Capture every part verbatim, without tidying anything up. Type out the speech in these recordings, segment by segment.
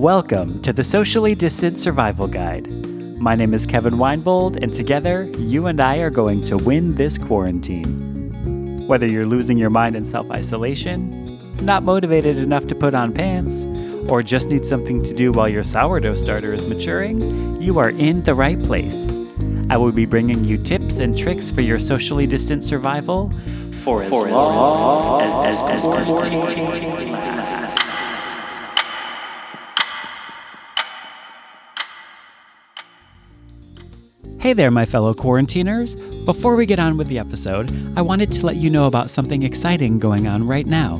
Welcome to the Socially Distant Survival Guide. My name is Kevin Weinbold, and together, you and I are going to win this quarantine. Whether you're losing your mind in self-isolation, not motivated enough to put on pants, or just need something to do while your sourdough starter is maturing, you are in the right place. I will be bringing you tips and tricks for your socially distant survival for as long as as quarantine lasts. Hey there, my fellow quarantiners. Before we get on with the episode, I wanted to let you know about something exciting going on right now.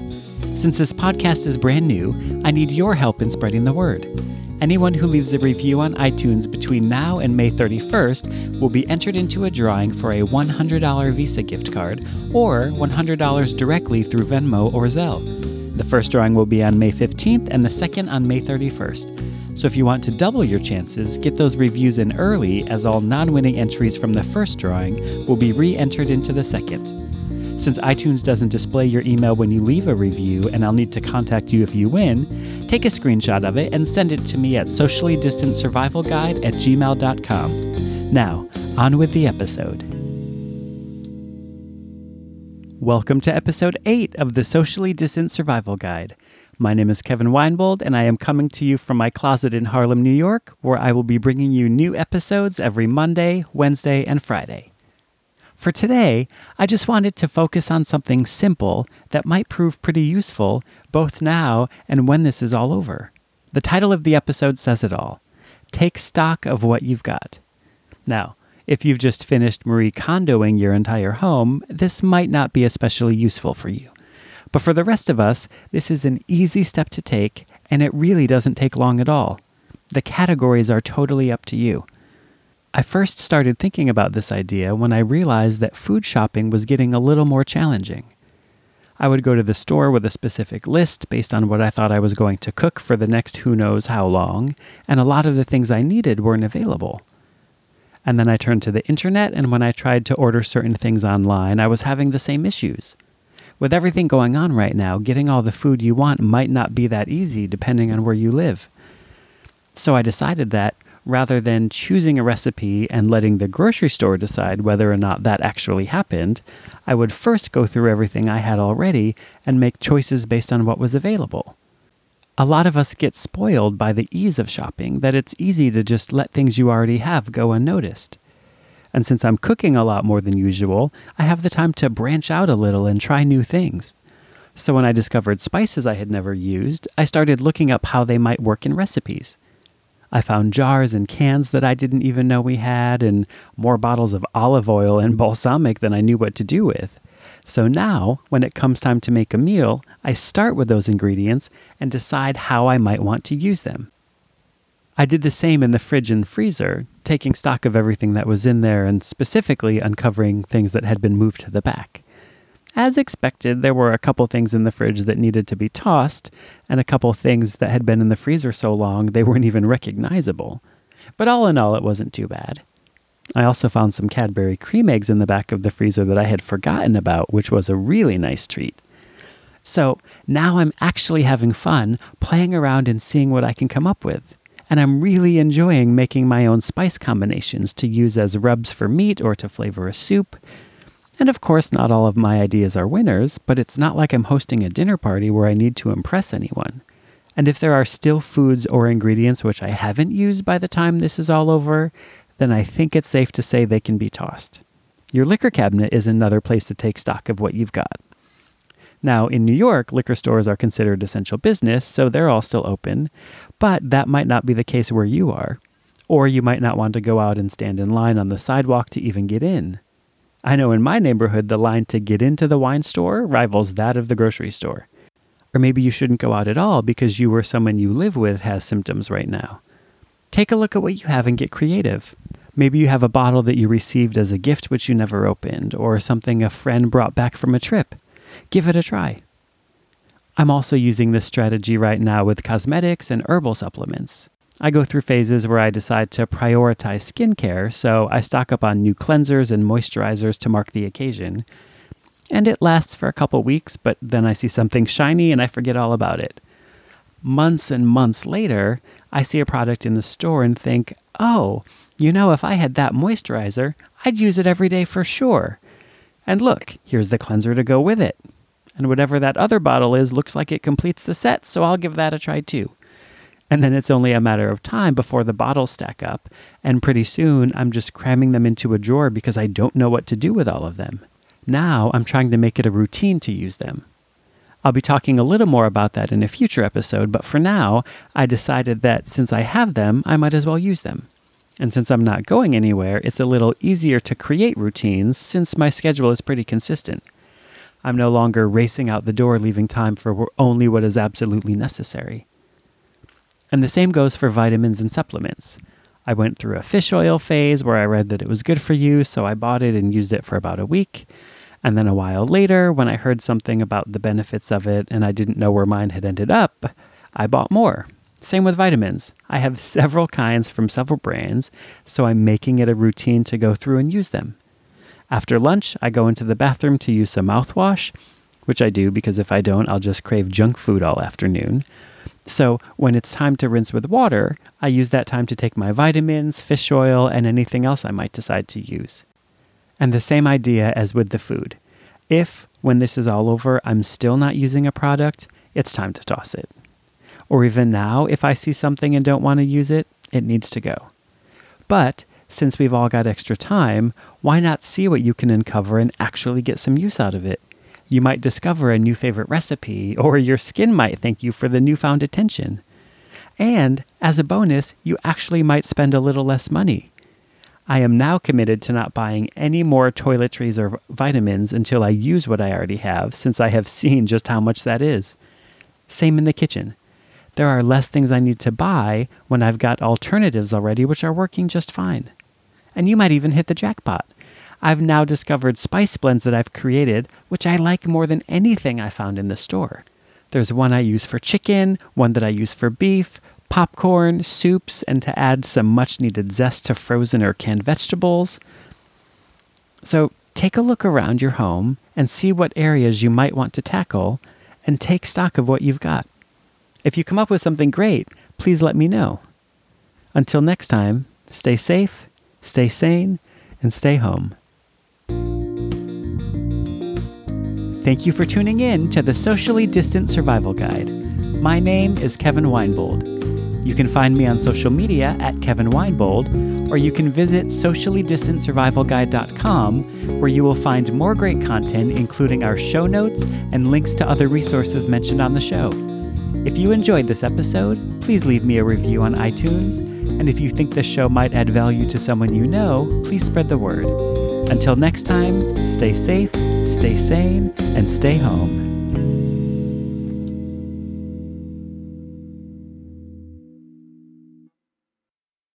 Since this podcast is brand new, I need your help in spreading the word. Anyone who leaves a review on iTunes between now and May thirty-first will be entered into a drawing for a one hundred dollars Visa gift card or one hundred dollars directly through Venmo or Zelle. The first drawing will be on May fifteenth and the second on May thirty-first. So if you want to double your chances, get those reviews in early, as all non-winning entries from the first drawing will be re-entered into the second. Since iTunes doesn't display your email when you leave a review, and I'll need to contact you if you win, take a screenshot of it and send it to me at socially distant survival guide at gmail dot com. Now, on with the episode. Welcome to episode eight of the Socially Distant Survival Guide. My name is Kevin Weinbold, and I am coming to you from my closet in Harlem, New York, where I will be bringing you new episodes every Monday, Wednesday, and Friday. For today, I just wanted to focus on something simple that might prove pretty useful both now and when this is all over. The title of the episode says it all. Take stock of what you've got. Now, if you've just finished Marie Kondoing your entire home, this might not be especially useful for you. But for the rest of us, this is an easy step to take, and it really doesn't take long at all. The categories are totally up to you. I first started thinking about this idea when I realized that food shopping was getting a little more challenging. I would go to the store with a specific list based on what I thought I was going to cook for the next who knows how long, and a lot of the things I needed weren't available. And then I turned to the internet, and when I tried to order certain things online, I was having the same issues. With everything going on right now, getting all the food you want might not be that easy depending on where you live. So I decided that, rather than choosing a recipe and letting the grocery store decide whether or not that actually happened, I would first go through everything I had already and make choices based on what was available. A lot of us get spoiled by the ease of shopping, that it's easy to just let things you already have go unnoticed. And since I'm cooking a lot more than usual, I have the time to branch out a little and try new things. So when I discovered spices I had never used, I started looking up how they might work in recipes. I found jars and cans that I didn't even know we had, and more bottles of olive oil and balsamic than I knew what to do with. So now, when it comes time to make a meal, I start with those ingredients and decide how I might want to use them. I did the same in the fridge and freezer, taking stock of everything that was in there and specifically uncovering things that had been moved to the back. As expected, there were a couple things in the fridge that needed to be tossed, and a couple things that had been in the freezer so long they weren't even recognizable. But all in all, it wasn't too bad. I also found some Cadbury Creme eggs in the back of the freezer that I had forgotten about, which was a really nice treat. So now I'm actually having fun playing around and seeing what I can come up with. And I'm really enjoying making my own spice combinations to use as rubs for meat or to flavor a soup. And of course, not all of my ideas are winners, but it's not like I'm hosting a dinner party where I need to impress anyone. And if there are still foods or ingredients which I haven't used by the time this is all over, then I think it's safe to say they can be tossed. Your liquor cabinet is another place to take stock of what you've got. Now, in New York, liquor stores are considered essential business, so they're all still open, but that might not be the case where you are. Or you might not want to go out and stand in line on the sidewalk to even get in. I know in my neighborhood, the line to get into the wine store rivals that of the grocery store. Or maybe you shouldn't go out at all because you or someone you live with has symptoms right now. Take a look at what you have and get creative. Maybe you have a bottle that you received as a gift which you never opened, or something a friend brought back from a trip. Give it a try. I'm also using this strategy right now with cosmetics and herbal supplements. I go through phases where I decide to prioritize skincare, so I stock up on new cleansers and moisturizers to mark the occasion. And it lasts for a couple weeks, but then I see something shiny and I forget all about it. months and months later, I see a product in the store and think, oh, you know, if I had that moisturizer, I'd use it every day for sure. And look, here's the cleanser to go with it. And whatever that other bottle is looks like it completes the set, so I'll give that a try too. And then it's only a matter of time before the bottles stack up, and pretty soon I'm just cramming them into a drawer because I don't know what to do with all of them. Now I'm trying to make it a routine to use them. I'll be talking a little more about that in a future episode, but for now, I decided that since I have them, I might as well use them. And since I'm not going anywhere, it's a little easier to create routines since my schedule is pretty consistent. I'm no longer racing out the door, leaving time for only what is absolutely necessary. And the same goes for vitamins and supplements. I went through a fish oil phase where I read that it was good for you, so I bought it and used it for about a week. And then a while later, when I heard something about the benefits of it and I didn't know where mine had ended up, I bought more. Same with vitamins. I have several kinds from several brands, so I'm making it a routine to go through and use them. After lunch, I go into the bathroom to use some mouthwash, which I do because if I don't, I'll just crave junk food all afternoon. So when it's time to rinse with water, I use that time to take my vitamins, fish oil, and anything else I might decide to use. And the same idea as with the food. If, when this is all over, I'm still not using a product, it's time to toss it. Or even now, if I see something and don't want to use it, it needs to go. But since we've all got extra time, why not see what you can uncover and actually get some use out of it? You might discover a new favorite recipe, or your skin might thank you for the newfound attention. And as a bonus, you actually might spend a little less money. I am now committed to not buying any more toiletries or vitamins until I use what I already have, since I have seen just how much that is. Same in the kitchen. There are less things I need to buy when I've got alternatives already which are working just fine. And you might even hit the jackpot. I've now discovered spice blends that I've created, which I like more than anything I found in the store. There's one I use for chicken, one that I use for beef, popcorn, soups, and to add some much-needed zest to frozen or canned vegetables. So take a look around your home and see what areas you might want to tackle and take stock of what you've got. If you come up with something great, please let me know. Until next time, stay safe, stay sane, and stay home. Thank you for tuning in to the Socially Distant Survival Guide. My name is Kevin Weinbold. You can find me on social media at Kevin Weinbold, or you can visit socially distant survival guide dot com, where you will find more great content, including our show notes and links to other resources mentioned on the show. If you enjoyed this episode, please leave me a review on iTunes, and if you think this show might add value to someone you know, please spread the word. Until next time, stay safe, stay sane, and stay home.